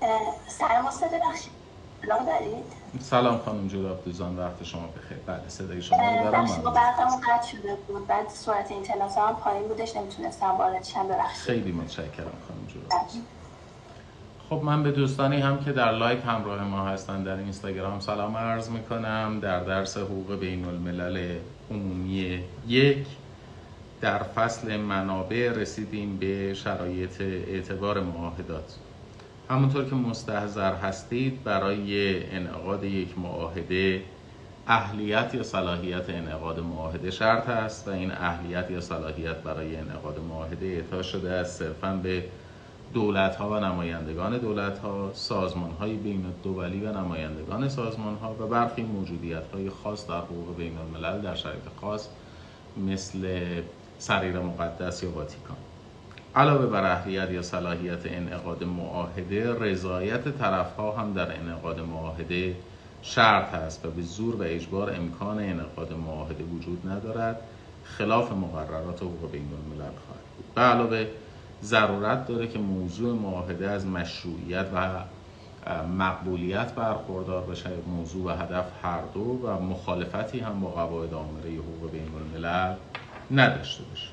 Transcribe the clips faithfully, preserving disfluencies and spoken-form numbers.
سلام استاد بخشید. سلام دارید؟ سلام خانم جودرضوان، وقت شما بخیر. بله صدای شما رو دارم. بخشید با برقمون قطع شده بود، بعد سرعت اینترنت هم پایین بودش، نمیتونستم واردشم، ببخشید. خیلی متشکرم خانم جودرضوان. خب من به دوستانی هم که در لایک همراه ما هستند در اینستاگرام سلام عرض میکنم. در درس حقوق بین الملل عمومی یک در فصل منابع رسیدیم به شرایط اعتبار معاهدات. همونطور که مستحضر هستید برای انعقاد یک معاهده اهلیت یا صلاحیت انعقاد معاهده شرط است و این اهلیت یا صلاحیت برای انعقاد معاهده اعطا شده است صرفاً به دولت‌ها و نمایندگان دولت‌ها، سازمان‌های بین‌الدولی و نمایندگان سازمان‌ها و برخی موجودیت‌های خاص در حقوق بین‌الملل در شرایط خاص مثل سریر مقدس یا واتیکان. علاوه بر اهلیت یا صلاحیت انعقاد معاهده، رضایت طرف‌ها هم در انعقاد معاهده شرط است و به زور و اجبار امکان انعقاد معاهده وجود ندارد، خلاف مقررات حقوق بین‌الملل خواهد بود. به علاوه ضرورت داره که موضوع معاهده از مشروعیت و مقبولیت برخوردار بشه. موضوع و هدف هر دو و مخالفتی هم با قواعد عامه حقوق بین الملل نداشته باشه.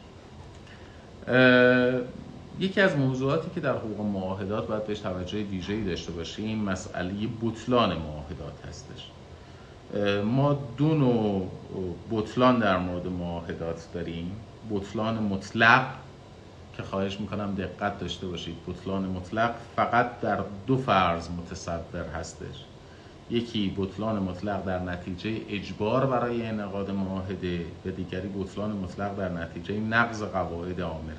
یکی از موضوعاتی که در حقوق معاهدات باید بهش توجه ویژه‌ای داشته باشیم مسئله بطلان معاهدات هستش. ما دو نوع بطلان در مورد معاهدات داریم، بطلان مطلق که خواهش میکنم دقت داشته باشید. بطلان مطلق فقط در دو فرض متصور هستش، یکی بطلان مطلق در نتیجه اجبار برای انعقاد معاهده و دیگری بطلان مطلق در نتیجه نقض قواعد آمره.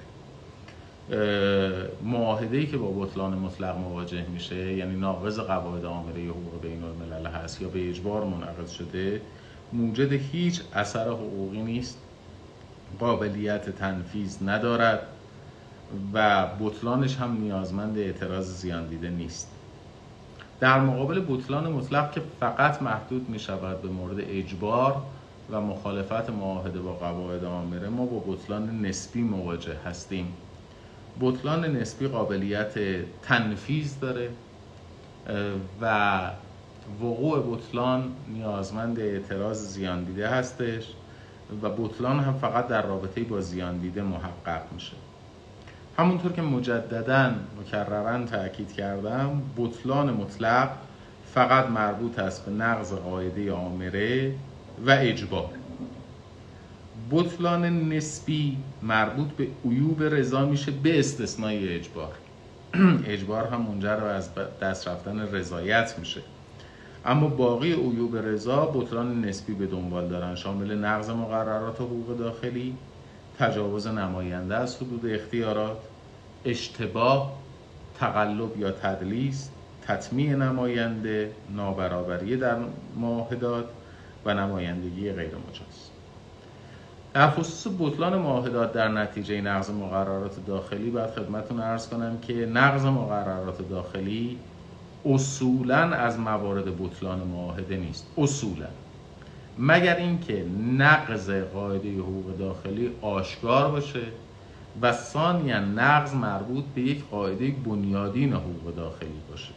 معاهده‌ای که با بطلان مطلق مواجه میشه یعنی ناقض قواعد آمره حقوق بین الملل هست یا به اجبار منعقد شده، موجد هیچ اثر حقوقی نیست، قابلیت تنفیذ ندارد و بطلانش هم نیازمند اعتراض زیان دیده نیست. در مقابل بطلان مطلق که فقط محدود می شود به مورد اجبار و مخالفت معاهده با قواعد آمره، ما با بطلان نسبی مواجه هستیم. بطلان نسبی قابلیت تنفیذ داره و وقوع بطلان نیازمند اعتراض زیان دیده هستش و بطلان هم فقط در رابطه با زیان دیده محقق میشه. همونطور که مجدداً مکرراً تأکید کردم، بطلان مطلق فقط مربوط است به نقض قاعده آمره و اجبار. بطلان نسبی مربوط به عیوب رضا میشه به استثنای اجبار. اجبار هم منجر به از دست رفتن رضایت میشه، اما باقی عیوب رضا بطلان نسبی به دنبال دارن، شامل نقض مقررات حقوق داخلی، تجاوز نماینده از حدود اختیارات، اشتباه، تقلب یا تدلیس، تطمیع نماینده، نابرابری در معاهدات و نمایندگی غیر مجاز. در خصوص بطلان معاهدات در نتیجه نقض مقررات داخلی باید خدمتتون عرض کنم که نقض مقررات داخلی اصولاً از موارد بطلان معاهده نیست، اصولاً، مگر اینکه نقض قاعده حقوق داخلی آشکار باشه و ثانیاً نقض مربوط به یک قاعده بنیادین حقوق داخلی باشه.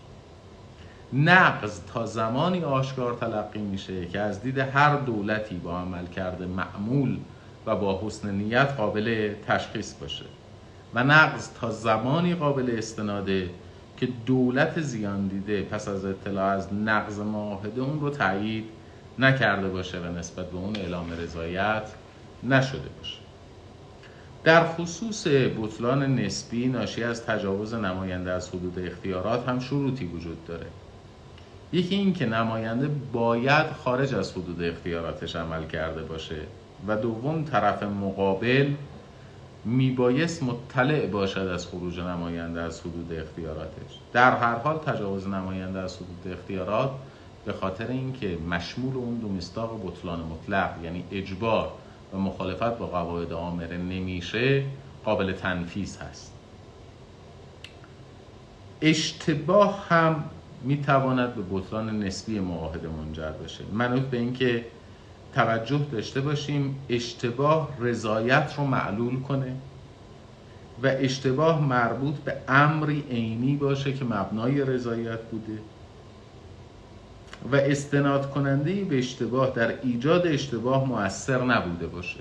نقض تا زمانی آشکار تلقی میشه که از دید هر دولتی با عملکرد معمول و با حسن نیت قابل تشخیص باشه و نقض تا زمانی قابل استناده که دولت زیان دیده پس از اطلاع از نقض معاهده اون رو تایید نکرده باشه و نسبت به اون اعلام رضایت نشده باشه. در خصوص بطلان نسبی ناشی از تجاوز نماینده از حدود اختیارات هم شروطی وجود داره. یکی این که نماینده باید خارج از حدود اختیاراتش عمل کرده باشه و دوم طرف مقابل میبایست مطلع باشد از خروج نماینده از حدود اختیاراتش. در هر حال تجاوز نماینده از حدود اختیارات به خاطر اینکه مشمول اون دو مصداق بطلان مطلق یعنی اجبار و مخالفت با قواعد آمره نمیشه قابل تنفیذ هست. اشتباه هم میتواند به بطلان نسبی معاهده منجر بشه. منوط به اینکه توجه داشته باشیم اشتباه رضایت رو معلول کنه و اشتباه مربوط به امری عینی باشه که مبنای رضایت بوده و استناد کننده‌ای به اشتباه در ایجاد اشتباه مؤثر نبوده باشه.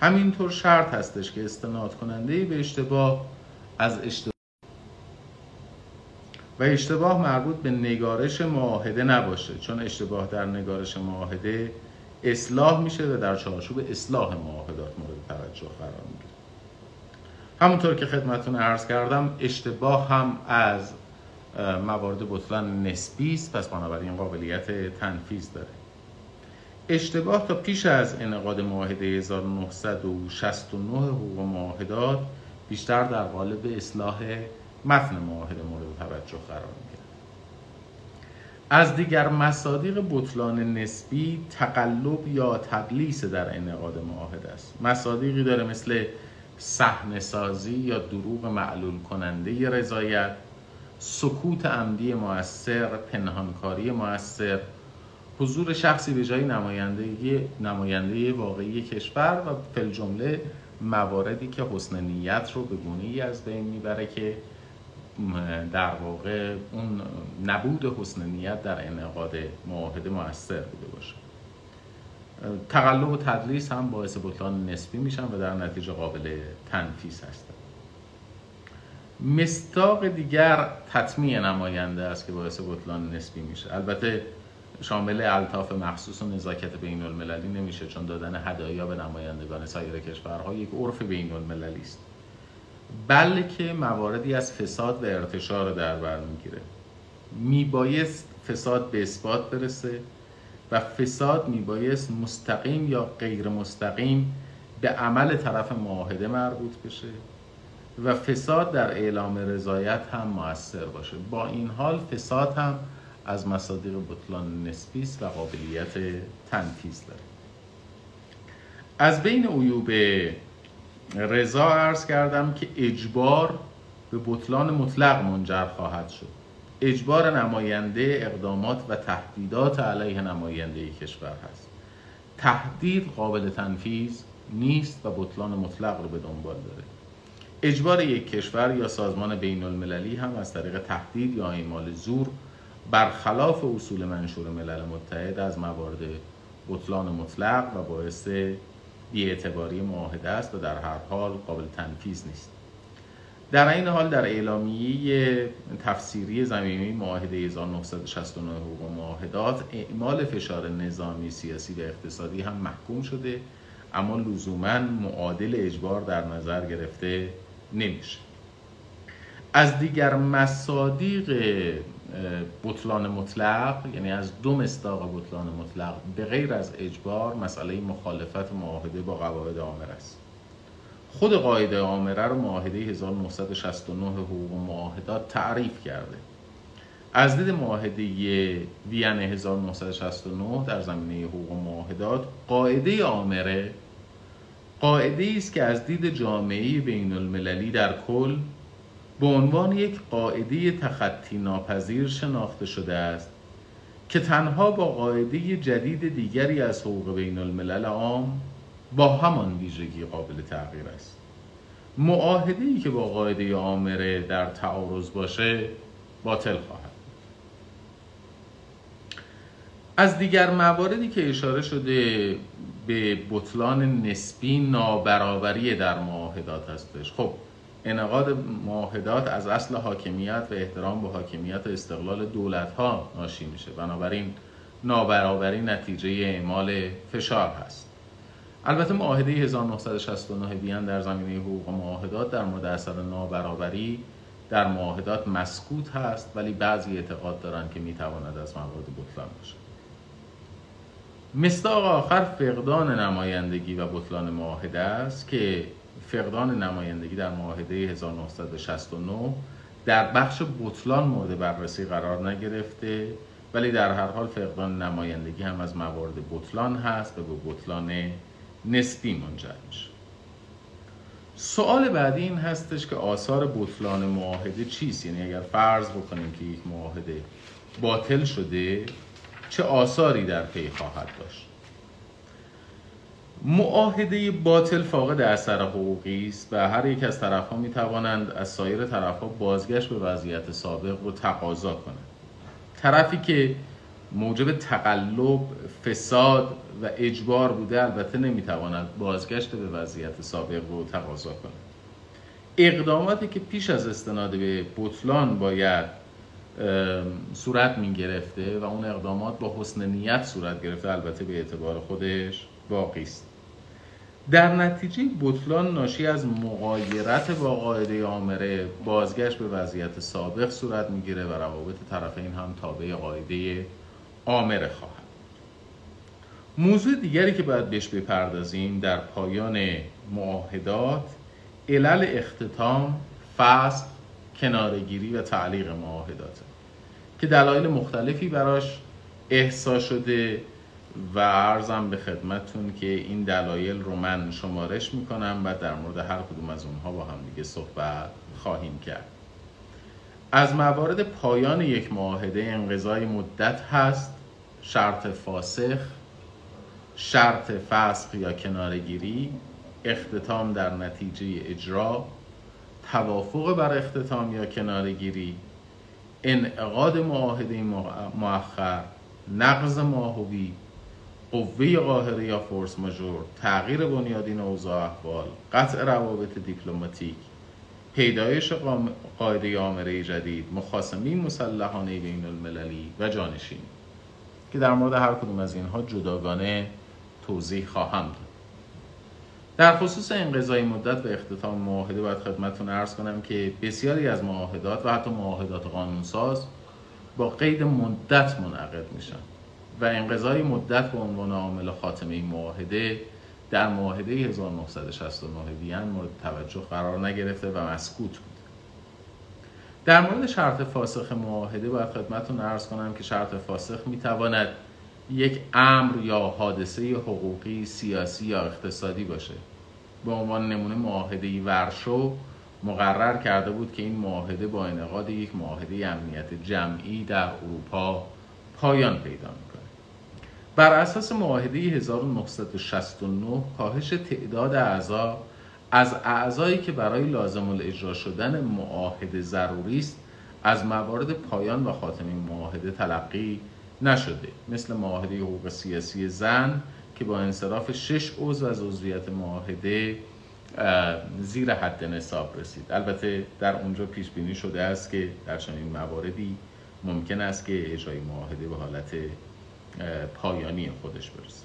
همینطور شرط هستش که استناد کننده‌ای به اشتباه از اشتباه و اشتباه مربوط به نگارش معاهده نباشه، چون اشتباه در نگارش معاهده اصلاح میشه و در چارچوب اصلاح معاهدات مورد توجه قرار میگیره. همونطور که خدمتتون عرض کردم اشتباه هم از موارد بطلان نسبی است، پس بنابراین قابلیت تنفیذ داره. اشتباه تا پیش از انعقاد معاهده هزار و نهصد و شصت و نه حقوق معاهدات بیشتر در قالب اصلاح متن معاهده مورد توجه قرار میگیرد. از دیگر مصادیق بطلان نسبی تقلب یا تدلیس در انعقاد معاهده است. مصادیقی داره مثل صحنه‌سازی یا دروغ معلول کننده ی رضایت، سکوت عمدی مؤثر، پنهانکاری مؤثر، حضور شخصی به جای نمایندگی نماینده واقعی کشور و فل جمله مواردی که حسن نیت رو به گونه‌ای از بین میبره که در واقع اون نبود حسن نیت در انعقاد معاهده مؤثر بوده باشه. تقلب و تدلیس هم باعث بطلان نسبی میشن و در نتیجه قابل تنفیذ هستن. مصداق دیگر تطمیع نماینده است که باعث بطلان نسبی میشه. البته شامل الطاف مخصوص و نزاکت بین المللی نمیشه، چون دادن هدایا به نمایندگان سایر کشورها یک عرف بین المللی است، بلکه مواردی از فساد و ارتشار در بر میگیره. میبایست فساد به اثبات برسه و فساد میبایست مستقیم یا غیر مستقیم به عمل طرف معاهده مربوط بشه و فساد در اعلام رضایت هم مؤثر باشه. با این حال فساد هم از مصادیق بطلان نسبی است و قابلیت تنفیذ داره. از بین عیوب رضا عرض کردم که اجبار به بطلان مطلق منجر خواهد شد. اجبار نماینده اقدامات و تهدیدات علیه نماینده کشور هست. تهدید قابل تنفیذ نیست و بطلان مطلق رو به دنبال داره. اجبار یک کشور یا سازمان بین المللی هم از طریق تهدید یا اعمال زور برخلاف اصول منشور ملل متحد از موارد بطلان مطلق و باعث بی‌اعتباری معاهده است و در هر حال قابل تنفیذ نیست. در این حال در اعلامیه تفسیری ضمیمی معاهده هزار و نهصد و شصت و نه حقوق معاهدات اعمال فشار نظامی، سیاسی و اقتصادی هم محکوم شده، اما لزوماً معادل اجبار در نظر گرفته نمیشه. از دیگر مصادیق بطلان مطلق، یعنی از دو مصداق بطلان مطلق به غیر از اجبار، مسئله مخالفت معاهده با قواعد آمره است. خود قاعده آمره رو معاهده هزار و نهصد و شصت و نه حقوق معاهدات تعریف کرده. از دید معاهده وین هزار و نهصد و شصت و نه در زمینه حقوق معاهدات، قاعده آمره قاعده‌ای است که از دید جامعه بین المللی در کل به عنوان یک قاعده تخطی ناپذیر شناخته شده است که تنها با قاعده جدید دیگری از حقوق بین الملل عام با همان ویژگی قابل تغییر است. معاهده‌ای که با قاعده آمره در تعارض باشه باطل خواهد. از دیگر مواردی که اشاره شده به بطلان نسبی، نابرابری در معاهدات هستش. خب انعقاد معاهدات از اصل حاکمیت و احترام به حاکمیت و استقلال دولت‌ها ناشی میشه، بنابراین نابرابری نتیجه اعمال فشار هست. البته معاهده هزار و نهصد و شصت و نه وین در زمینه حقوق معاهدات در مورد اثر نابرابری در معاهدات مسکوت هست، ولی بعضی اعتقاد دارن که میتواند از موارد بطلان باشه. مصداق آخر فقدان نمایندگی و بطلان معاهده است که فقدان نمایندگی در معاهده هزار و نهصد و شصت و نه در بخش بطلان مورد بررسی قرار نگرفته، ولی در هر حال فقدان نمایندگی هم از موارد بطلان هست و به بطلان نسبی منجر میشه. سوال بعدی این هستش که آثار بطلان معاهده چیست؟ یعنی اگر فرض بکنیم که یک معاهده باطل شده چه آثاری در پی خواهد داشت؟ معاهده باطل فاقد اثر حقوقی است و هر یک از طرف‌ها می‌توانند از سایر طرف‌ها بازگشت به وضعیت سابق رو تقاضا کنند. طرفی که موجب تقلب، فساد و اجبار بوده البته نمی‌تواند بازگشت به وضعیت سابق رو تقاضا کند. اقداماتی که پیش از استناد به بطلان باید صورت می‌گرفته و اون اقدامات با حسن نیت صورت گرفته البته به اعتبار خودش باقی است. در نتیجه بطلان ناشی از مغایرت با قاعده آمره، بازگشت به وضعیت سابق صورت میگیره و روابط طرفین هم تابع قاعده آمره خواهد. موضوع دیگری که باید بهش بپردازیم در پایان معاهدات، علل اختتام، فسخ، کناره‌گیری و تعلیق معاهداته که دلایل مختلفی براش احصا شده و عرضم به خدمتون که این دلایل رو من شمارش میکنم و در مورد هر کدوم از اونها با هم دیگه صحبت خواهیم کرد. از موارد پایان یک معاهده انقضای مدت هست، شرط فاسخ، شرط فسخ یا کناره‌گیری، اختتام در نتیجه اجرا، توافق بر اختتام یا کناره‌گیری، انعقاد معاهده مؤخر، نقض ماهوی، قوه قاهره یا فورس ماژور، تغییر بنیادین اوضاع احوال، قطع روابط دیپلماتیک، پیدایش قاعده آمره جدید، مخاصمه مسلحانه بین المللی و جانشینی که در مورد هر کدوم از اینها جداگانه توضیح خواهم داد. در خصوص انقضای مدت و اختتام معاهده باید خدمتتون عرض کنم که بسیاری از معاهدات و حتی معاهدات قانونساز با قید مدت منعقد میشن و انقضای مدت به عنوان عامل خاتمه این معاهده در معاهده هزار و نهصد و شصت و نه وین مورد توجه قرار نگرفته و مسکوت بود. در مورد شرط فاسخ معاهده باید خدمتتون عرض کنم که شرط فاسخ میتواند یک امر یا حادثه حقوقی، سیاسی یا اقتصادی باشه. به عنوان نمونه معاهده ورشو مقرر کرده بود که این معاهده با انعقاد یک معاهده امنیت جمعی در اروپا پایان پیدا میکنه. بر اساس معاهده هزار و نهصد و شصت و نه کاهش تعداد اعضا از اعضایی که برای لازم الاجرا شدن معاهده ضروری است از موارد پایان و خاتمه معاهده تلقی نشده، مثل معاهده حقوق سیاسی زن که با انصراف شش عضو از عضویت معاهده زیر حد نصاب رسید. البته در اونجا پیش بینی شده است که در چنین مواردی ممکن است که اجرای معاهده به حالت پایانی خودش برسد.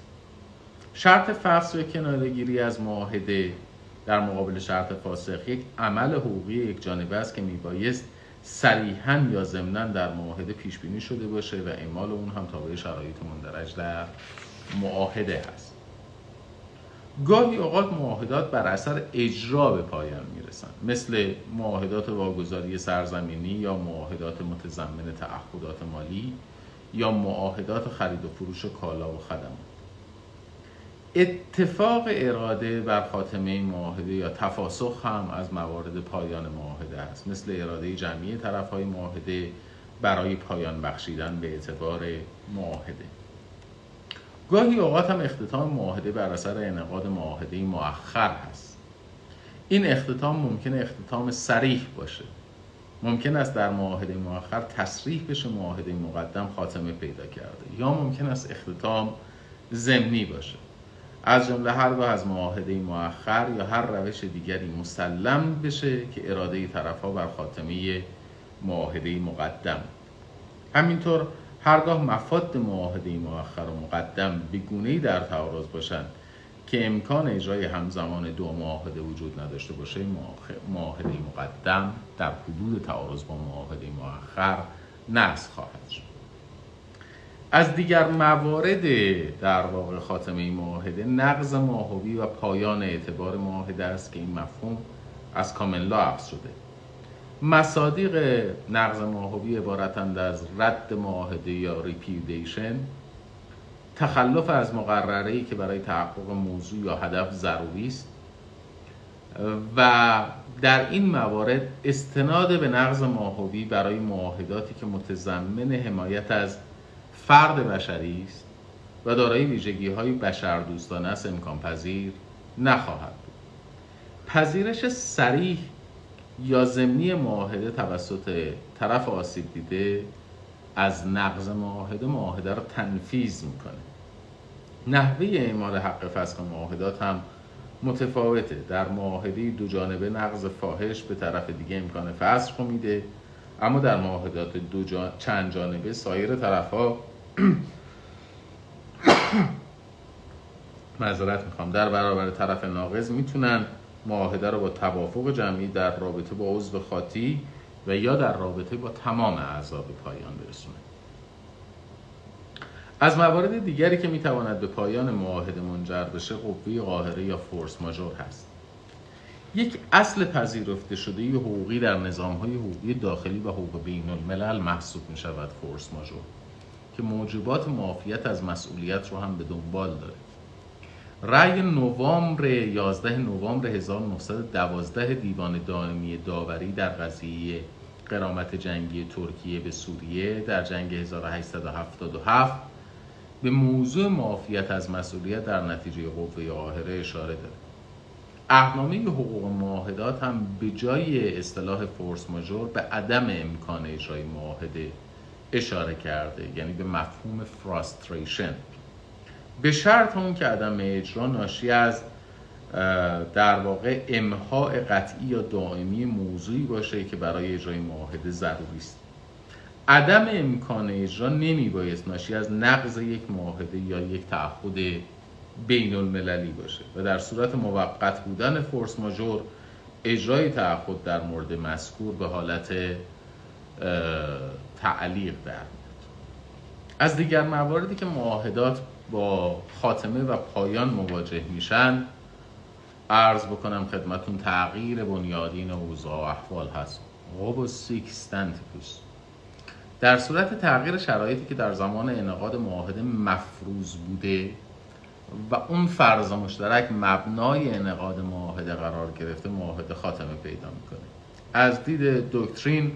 شرط فسخ و کناره‌گیری از معاهده در مقابل شرط فاسخ یک عمل حقوقی یک جانبه است که میبایست صریحاً یا ضمناً در معاهده پیش بینی شده باشه و اعمال اون هم تابع شرایط مندرج در معاهده است. گاهی اوقات معاهدات بر اثر اجرا به پایان میرسند، مثل معاهدات واگذاری سرزمینی یا معاهدات متضمن تعهدات مالی یا معاهدات خرید و فروش کالا و خدمات. اتفاق اراده بر خاتمه معاهده یا تفاسخ هم از موارد پایان معاهده است، مثل اراده جمعی طرف‌های معاهده برای پایان بخشیدن به اعتبار معاهده. گاهی اوقات هم اختتام معاهده بر اثر انعقاد معاهده مؤخر هست. این اختتام ممکنه اختتام صریح باشه. ممکن است در معاهده مؤخر تصریح بشه معاهده مقدم خاتمه پیدا کرده، یا ممکن است اختتام ضمنی باشه. از جمله هر دو از معاهده مؤخر یا هر روش دیگری مسلم بشه که اراده طرف‌ها بر خاتمه معاهده مقدم. همینطور هرگاه مفاد معاهده مؤخر و مقدم به گونه‌ای در تعارض باشند که امکان اجرای همزمان دو معاهده وجود نداشته باشه، معاهده مقدم در حدود تعارض با معاهده مؤخر نقض خواهد شد. از دیگر موارد در واقع خاتمه معاهده نقض ماهوی و پایان اعتبار معاهده است که این مفهوم از کامن لا حذف شده. مصادیق نقض معاهده عبارتند از رد معاهده یا ریپیودیشن، تخلف از مقرره‌ای که برای تحقق موضوع یا هدف ضروری است و در این موارد استناد به نقض معاهده برای معاهداتی که متضمن حمایت از فرد بشری است، و دارای ویژگی‌های بشردوستانه است امکان پذیر نخواهد بود. پذیرش صریح یا ضمنی معاهده توسط طرف آسیب دیده از نقض معاهده معاهده را تنفیذ میکنه. نحوه اعمال حق فسخ معاهدات هم متفاوته. در معاهده دو جانبه نقض فاحش به طرف دیگه امکان فسخ میده، اما در معاهدات دو جان... چند جانبه سایر طرف‌ها معذرت میخوام در برابر طرف ناقض میتونن معاهده رو با توافق جمعی در رابطه با عضو خاطی و یا در رابطه با تمام اعضا به پایان برسونه. از موارد دیگری که میتواند به پایان معاهده منجر بشه قوه قاهره یا فورس ماژور هست. یک اصل پذیرفته شده ی حقوقی در نظام‌های حقوقی داخلی و حقوق بین‌الملل محسوب میشود فورس ماژور، که موجبات معافیت از مسئولیت رو هم به دنبال داره. رأی نوامبر یازدهم نوامبر هزار و نهصد و دوازده دیوان دائمی داوری در قضیه غرامت جنگی ترکیه به سوریه در جنگ هزار و هشتصد و هفتاد و هفت به موضوع معافیت از مسئولیت در نتیجه قوه قاهره اشاره دارد. اهنامه حقوق معاهدات هم به جای اصطلاح فورس ماژور به عدم امکان اجرای معاهده اشاره کرده، یعنی به مفهوم فراستریشن، به شرط اون که عدم اجرا ناشی از در واقع امحاء قطعی یا دائمی موضوعی باشه که برای اجرای معاهده ضروری است. عدم امکان اجرا نمیبایست ناشی از نقض یک معاهده یا یک تعهد بین المللی باشه و در صورت موقت بودن فورس ماژور اجرای تعهد در مورد مذکور به حالت تعلیق در میاد. از دیگر مواردی که معاهدات با خاتمه و پایان مواجه میشن عرض بکنم خدمتون تغییر بنیادین اوضاع و احوال هست. غوبوس سیکستانتیپوس در صورت تغییر شرایطی که در زمان انعقاد معاهده مفروض بوده و اون فرض مشترک مبنای انعقاد معاهده قرار گرفته، معاهده خاتمه پیدا میکنه. از دید دکترین،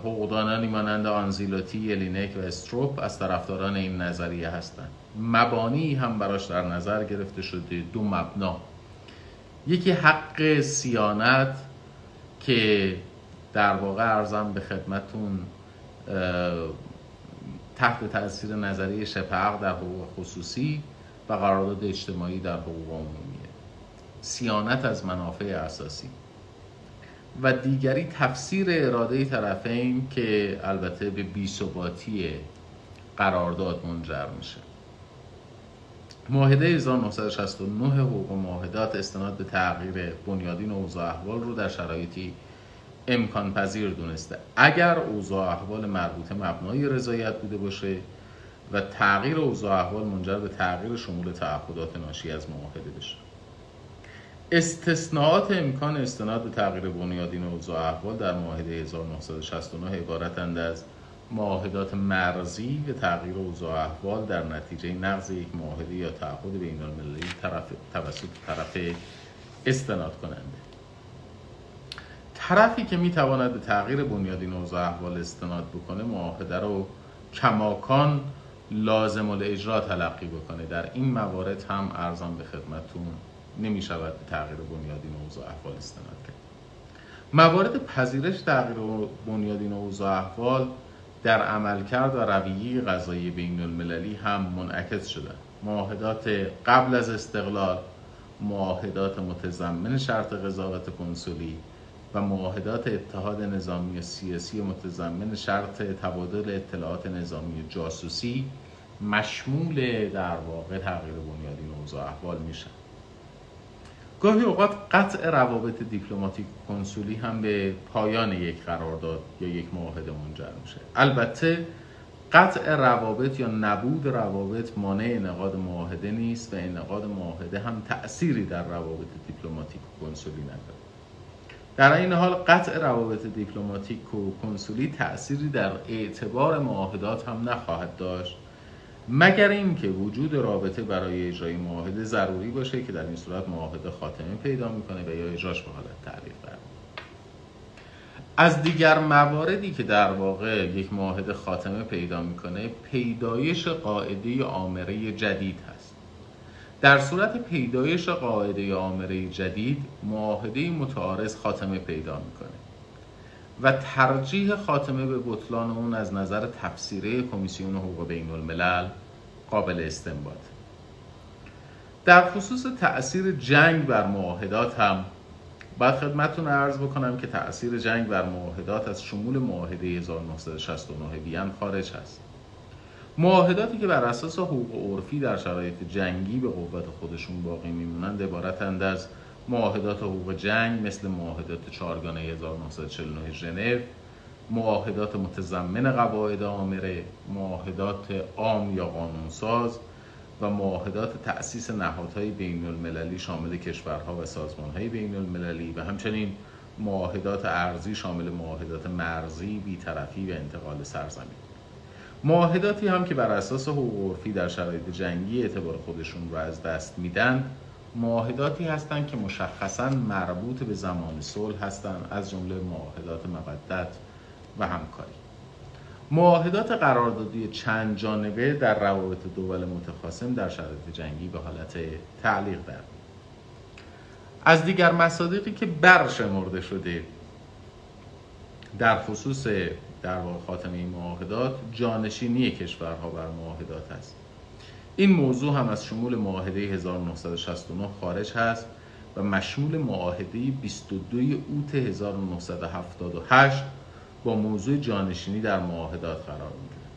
حقوقدانانی مانند آنزیلوتی، یلینک و استروپ از طرفداران این نظریه هستند. مبانی هم براش در نظر گرفته شده، دو مبنا، یکی حق صیانت که در واقع عرضم به خدمتون تحت تأثیر نظریه شپق در حقوق خصوصی و قرارداد اجتماعی در حقوق عمومیه، صیانت از منافع اساسی، و دیگری تفسیر اراده طرفین که البته به بی‌ثباتی قرارداد منجر میشه. معاهده هزار و نهصد و شصت و نه حقوق معاهدات استناد به تغییر بنیادین اوضاع احوال رو در شرایطی امکان پذیر دونسته اگر اوضاع احوال مربوطه مبنای رضایت بوده باشه و تغییر اوضاع احوال منجر به تغییر شمول تعهدات ناشی از معاهده بشه. استثناءات امکان استناد به تغییر بنیادین اوضاع احوال در معاهده هزار و نهصد و شصت و نه عبارتند از معاهدات مرزی و تغییر اوضاع احوال در نتیجه نقض یک معاهده یا تعهد بین‌المللی طرف توسط طرف استناد کننده. طرفی که میتواند به تغییر بنیادین اوضاع احوال استناد بکنه معاهده رو کماکان لازم الاجرا تلقی بکنه. در این موارد هم عرضم به خدمتتون نمی شود به تغییر بنیادین اوضاع احوال استناد کرد. موارد پذیرش تغییر بنیادین اوضاع احوال در عملکرد و رویه قضایی بین‌المللی هم منعکس شده. معاهدات قبل از استقلال، معاهدات متضمن شرط قضاوت کنسولی و معاهدات اتحاد نظامی سیاسی متضمن شرط تبادل اطلاعات نظامی جاسوسی مشمول در واقع تغییر بنیادین اوضاع احوال میشن. گاهی اوقات قطع روابط دیپلماتیک و کنسولی هم به پایان یک قرارداد یا یک معاهده منجر میشه. البته قطع روابط یا نبود روابط مانع انعقاد معاهده نیست و انعقاد معاهده هم تأثیری در روابط دیپلماتیک و کنسولی نداره. در این حال قطع روابط دیپلماتیک و کنسولی تأثیری در اعتبار معاهدات هم نخواهد داشت، مگر اینکه وجود رابطه برای اجرای معاهده ضروری باشه که در این صورت معاهده خاتمه پیدا میکنه و یا اجراش به حالت تعلیق برمی‌گرده. از دیگر مواردی که در واقع یک معاهده خاتمه پیدا میکنه، پیدایش قاعده آمره جدید هست. در صورت پیدایش قاعده آمره جدید، معاهده متعارض خاتمه پیدا میکنه و ترجیح خاتمه به بطلان اون از نظر تفسیره کمیسیون حقوق بین الملل قابل استنباط. در خصوص تأثیر جنگ بر معاهدات هم باید خدمتتون عرض بکنم که تأثیر جنگ بر معاهدات از شمول معاهده هزار و نهصد و شصت و نه وین خارج است. معاهداتی که بر اساس حقوق عرفی در شرایط جنگی به قوت خودشون باقی میمونند عبارتند از معاهدات حقوق جنگ مثل معاهدات چهارگانه هزار و نهصد و چهل و نه ژنو، معاهدات متضمن قواعد آمره، معاهدات عام یا قانونساز و معاهدات تأسیس نهادهای بین المللی شامل کشورها و سازمانهای بین المللی و همچنین معاهدات ارضی شامل معاهدات مرزی، بی‌طرفی و انتقال سرزمین. معاهداتی هم که بر اساس حقوق عرفی در شرایط جنگی اعتبار خودشون رو از دست میدن، معاهداتی هستند که مشخصاً مربوط به زمان صلح هستند، از جمله معاهدات مودت و همکاری. معاهدات قراردادی چند جانبه در روابط دول متخاصم در شرایط جنگی به حالت تعلیق در می‌آید. از دیگر مصادیقی که برشمرده شده در خصوص در واقع خاتمه معاهدات، جانشینی کشورها بر معاهدات است. این موضوع هم از شمول معاهده هزار و نهصد و شصت و نه خارج هست و مشمول معاهده بیست و دو اوت هزار و نهصد و هفتاد و هشت با موضوع جانشینی در معاهدات قرار می‌گیرد.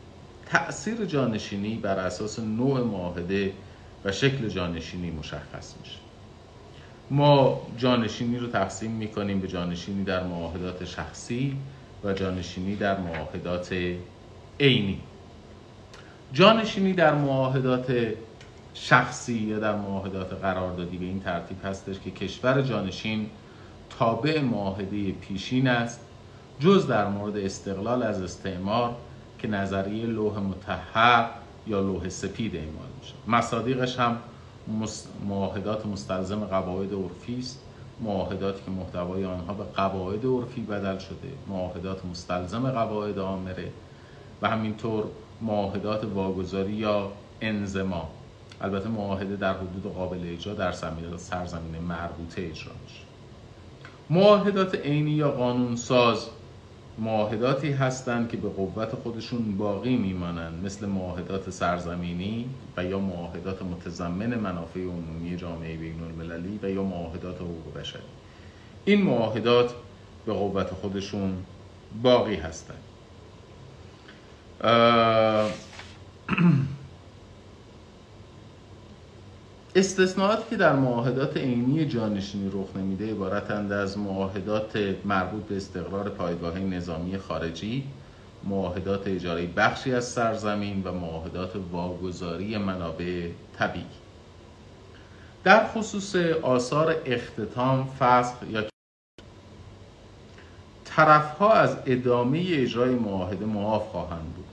تأثیر جانشینی بر اساس نوع معاهده و شکل جانشینی مشخص میشه. ما جانشینی رو تقسیم می‌کنیم به جانشینی در معاهدات شخصی و جانشینی در معاهدات عینی. جانشینی در معاهدات شخصی یا در معاهدات قراردادی به این ترتیب هستش که کشور جانشین تابع معاهده پیشین است، جز در مورد استقلال از استعمار که نظریه لوح مطهر یا لوح سپید اعمال میشه. مصادیقش هم معاهدات مستلزم قواعد عرفی است، معاهداتی که محتوای آنها به قواعد عرفی بدل شده، معاهدات مستلزم قواعد آمره و همینطور معاهدات واگذاری یا انضمام. البته معاهده در حدود قابل اجرا در سرزمین مربوطه اجرا میشه. معاهدات عینی یا قانونساز معاهداتی هستند که به قوت خودشون باقی میمانند، مثل معاهدات سرزمینی و یا معاهدات متضمن منافع عمومی جامعه بین المللی و یا معاهدات حقوق بشری. این معاهدات به قوت خودشون باقی هستند. استثناءاتی که در معاهدات عینی جانشینی رخ نمیده عبارتند از معاهدات مربوط به استقرار پایگاه نظامی خارجی، معاهدات اجاره بخشی از سرزمین و معاهدات واگذاری منابع طبیعی. در خصوص آثار اختتام، فسخ یا طرفها از ادامه اجرای معاهده معاف خواهند بود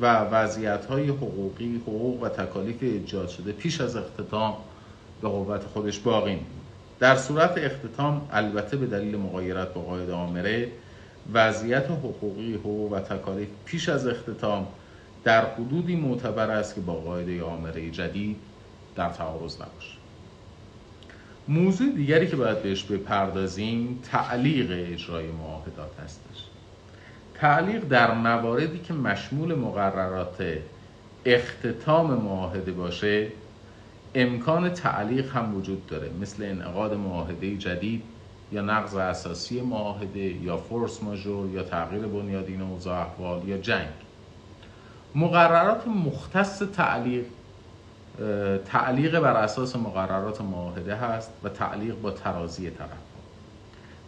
و وضعیت‌های حقوقی، حقوق و تکالیف ایجاد شده پیش از اختتام به قوت خودش باقی می‌ماند. در صورت اختتام البته به دلیل مغایرت با قاعده آمره، وضعیت حقوقی، حقوق و تکالیف پیش از اختتام در حدودی معتبر است که با قاعده آمره جدید در تعارض نباشد. موضوع دیگری که باید بهش بپردازیم تعلیق اجرای معاهدات هستش. تعلیق در مواردی که مشمول مقررات اختتام معاهده باشه، امکان تعلیق هم وجود داره، مثل انعقاد معاهده جدید یا نقض اساسی معاهده یا فورس ماژور یا تغییر بنیادین اوضاع احوال یا جنگ. مقررات مختص تعلیق تعلیق بر اساس مقررات معاهده هست و تعلیق با ترازی طرف.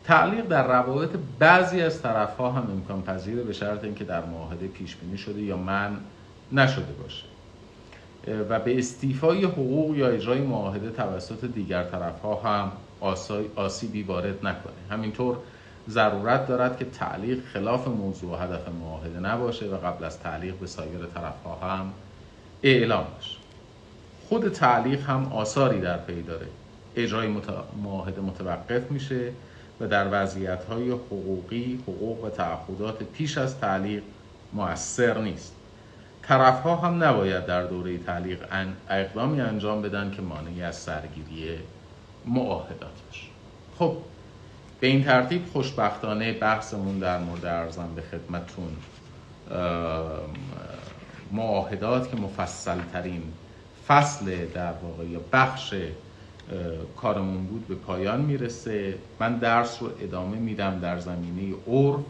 تعلیق در روابط بعضی از طرفها هم امکان پذیره به شرط اینکه در معاهده پیش بینی شده یا منع نشده باشه و به استیفای حقوق یا اجرای معاهده توسط دیگر طرفها هم آسیبی وارد نکنه. همینطور ضرورت دارد که تعلیق خلاف موضوع و هدف معاهده نباشه و قبل از تعلیق به سایر طرفها هم اعلام بشه. خود تعلیق هم آثاری در پی داره. اجرای مت... معاهده متوقف میشه و در وضعیت‌های حقوقی حقوق و تعهدات پیش از تعلیق مؤثر نیست. طرف‌ها هم نباید در دوره تعلیق اقدامی انجام بدن که مانعی از سرگیری معاهدات بشه. خب به این ترتیب خوشبختانه بحثمون در مورد عرضم به خدمتون معاهدات که مفصل ترین فصل در واقع یا بخش کارمون بود به پایان میرسه. من درس رو ادامه میدم در زمینه عرف.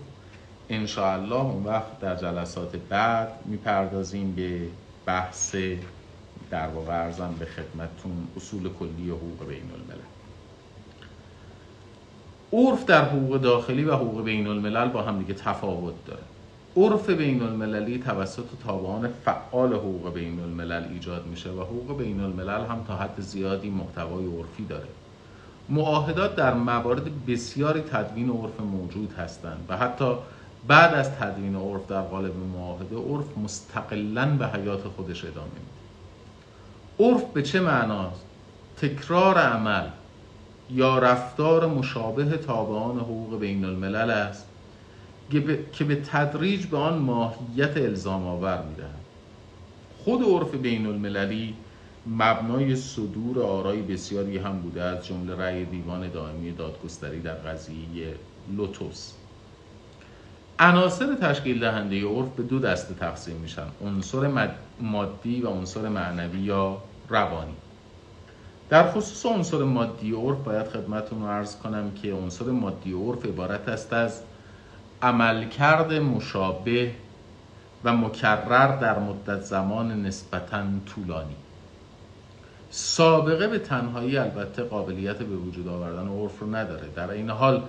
انشاءالله اون وقت در جلسات بعد میپردازیم به بحث در واقع عرضم به خدمتون اصول کلی حقوق بین الملل. عرف در حقوق داخلی و حقوق بین الملل با هم دیگه تفاوت داره. عرف بین المللی توسط تابعان فعال حقوق بین الملل ایجاد میشه و حقوق بین الملل هم تا حد زیادی محتوای عرفی داره. معاهدات در موارد بسیاری تدوین عرف موجود هستند و حتی بعد از تدوین عرف در قالب معاهده عرف مستقلاً به حیات خودش ادامه میده. عرف به چه معناست؟ تکرار عمل یا رفتار مشابه تابعان حقوق بین الملل است که به تدریج به آن ماهیت الزام آور می‌دهد. خود عرف بین المللی مبنای صدور آرای بسیاری هم بوده، از جمله رأی دیوان دائمی دادگستری در قضیه لوتوس. عناصر تشکیل دهنده عرف به دو دسته تقسیم میشن: عنصر مادی و عنصر معنوی یا روانی. در خصوص عنصر مادی عرف باید خدمتتون عرض کنم که عنصر مادی عرف عبارت است از عملکرد مشابه و مکرر در مدت زمان نسبتاً طولانی. سابقه به تنهایی البته قابلیت به وجود آوردن عرف رو نداره. در این حال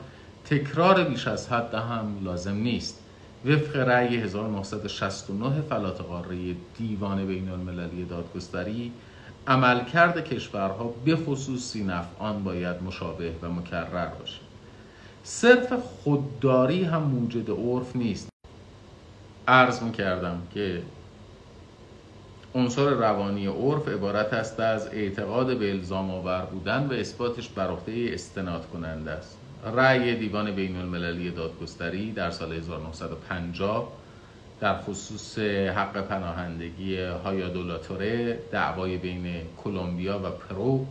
تکرار بیش از حد هم لازم نیست. وفق رأی هزار و نهصد و شصت و نه فلات قاره دیوان بین المللی دادگستری، عملکرد کشورها به خصوص سینفعان باید مشابه و مکرر باشه. صرف خودداری هم موجد عرف نیست. عرض می‌کردم که عنصر روانی عرف عبارت است از اعتقاد به الزام آور بودن و اثباتش بر عهده استناد کننده است. رأی دیوان بین المللی دادگستری در سال هزار و نهصد و پنجاه در خصوص حق پناهندگی هایادولاتوره دعوای بین کولومبیا و پرو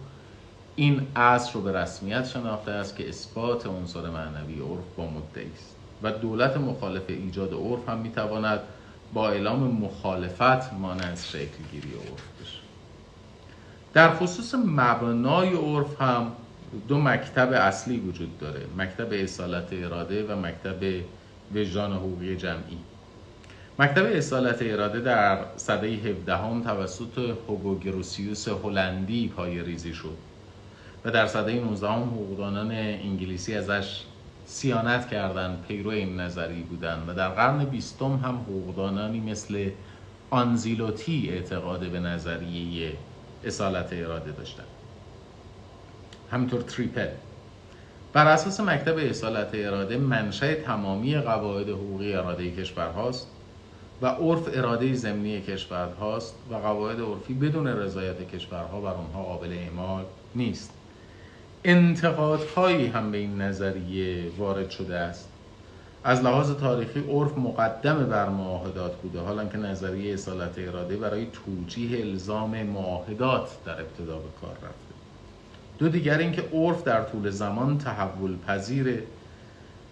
این اصل رو به رسمیت شناخته است که اثبات عنصر معنوی عرف با مدعی است و دولت مخالف ایجاد عرف هم میتواند با اعلام مخالفت مانع از شکل گیری عرف بشه. در خصوص مبنای عرف هم دو مکتب اصلی وجود داره: مکتب اصالت اراده و مکتب وجدان حقوقی جمعی. مکتب اصالت اراده در سده هفدهم توسط هوگو گروسیوس هلندی پای ریزی شد و در سده نوزدهم حقوقدانان انگلیسی ازش سیانت کردند، پیرو این نظری بودند و در قرن بیستم هم حقوقدانانی مثل آنزیلوتی اعتقاد به نظریه اصالت اراده داشتند. همینطور تریپل. بر اساس مکتب اصالت اراده منشأ تمامی قواعد حقوقی اراده کشورهاست و عرف اراده ضمنی کشورهاست و قواعد عرفی بدون رضایت کشورها بر آنها قابل اعمال نیست. انتقادهایی هم به این نظریه وارد شده است. از لحاظ تاریخی عرف مقدم بر معاهدات بوده، حالا که نظریه اصالت اراده برای توجیه الزام معاهدات در ابتدا به کار رفته. دو دیگر این که عرف در طول زمان تحول پذیره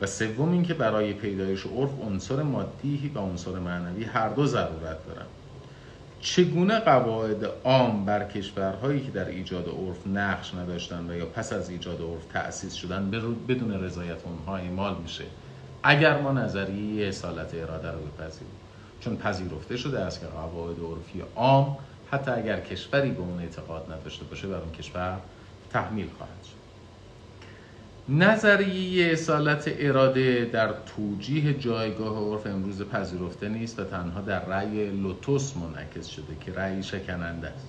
و سوم این که برای پیدایش عرف عنصر مادی و عنصر معنوی هر دو ضرورت دارند. چگونه قواعد عام بر کشورهایی که در ایجاد عرف نقش نداشتند و یا پس از ایجاد عرف تأسیس شدن بدون رضایت اونها اعمال میشه اگر ما نظریه اصالت اراده رو بپذیریم؟ چون پذیرفته شده است که قواعد عرفی عام حتی اگر کشوری به اون اعتقاد نداشته باشه بر اون کشور تحمیل خواهد شد. نظریه اصالت اراده در توجیه جایگاه عرف امروز پذیرفته نیست و تنها در رأی لوتوس منعکس شده که رأی شکننده است.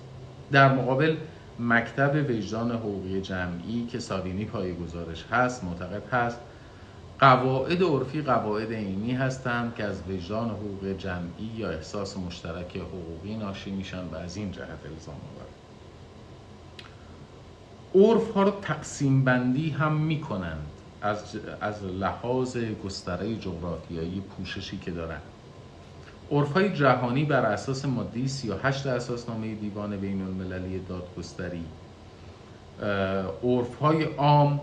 در مقابل مکتب وجدان حقوقی جمعی که ساوینی پایه‌گذارش هست معتقد هست قواعد عرفی قواعد عینی هستند که از وجدان حقوق جمعی یا احساس مشترک حقوقی ناشی میشن و از این جهت الزام آورد. عرف ها رو تقسیم بندی هم می کنند. از, از لحاظ گستره جغرافیایی پوششی که دارند. عرف‌های جهانی بر اساس ماده سی و هشت اساسنامه دیوان بین المللی دادگستری، عرف‌های عام،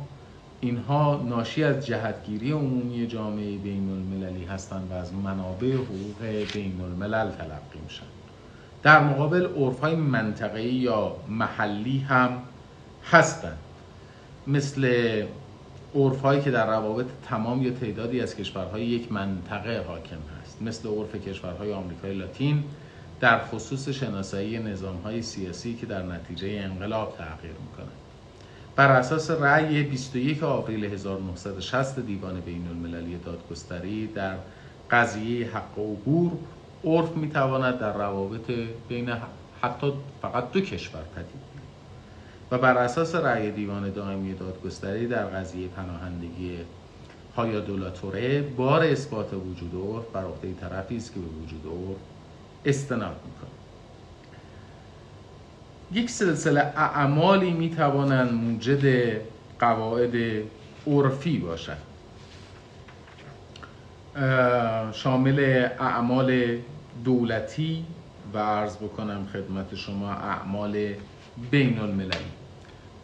اینها ناشی از جهتگیری عمومی جامعه بین المللی هستند و از منابع حقوق بین الملل تلقی میشن. در مقابل عرف‌های منطقه‌ای یا محلی هم هستند، مثل عرف‌هایی که در روابط تمام یا تعدادی از کشورهای یک منطقه حاکم هست، مثل عرف کشورهای آمریکای لاتین در خصوص شناسایی نظام‌های سیاسی که در نتیجه انقلاب تغییر می‌کنند. بر اساس رأی بیست و یکم آوریل هزار و نهصد و شصت دیوان بین‌المللی دادگستری در قضیه حق و عبور، عرف می‌تواند در روابط بین حتی فقط دو کشور پدید بیاید. و بر اساس رأی دیوان دائمی دادگستری در قضیه پناهندگی هایا دولاتوره، بار اثبات وجود عرف بر عهده طرفی است که به وجود عرف استناد می‌کند. یک سلسله اعمالی می توانند موجب قواعد عرفی باشند، شامل اعمال دولتی و عرض بکنم خدمت شما اعمال بین المللی.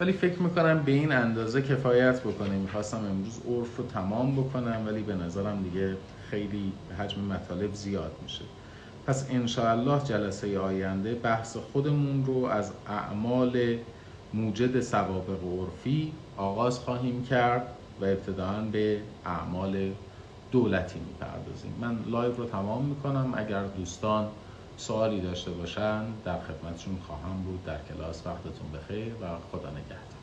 ولی فکر میکنم به این اندازه کفایت بکنه. میخواستم امروز عرف رو تمام بکنم ولی به نظرم دیگه خیلی حجم مطالب زیاد میشه. پس انشاءالله جلسه آینده بحث خودمون رو از اعمال موجد سوابق عرفی آغاز خواهیم کرد و ابتداً به اعمال دولتی میپردازیم. من لایو رو تمام میکنم. اگر دوستان سوالی داشته باشن در خدمتشون خواهم بود در کلاس. وقتتون بخیر و خدا نگهدار.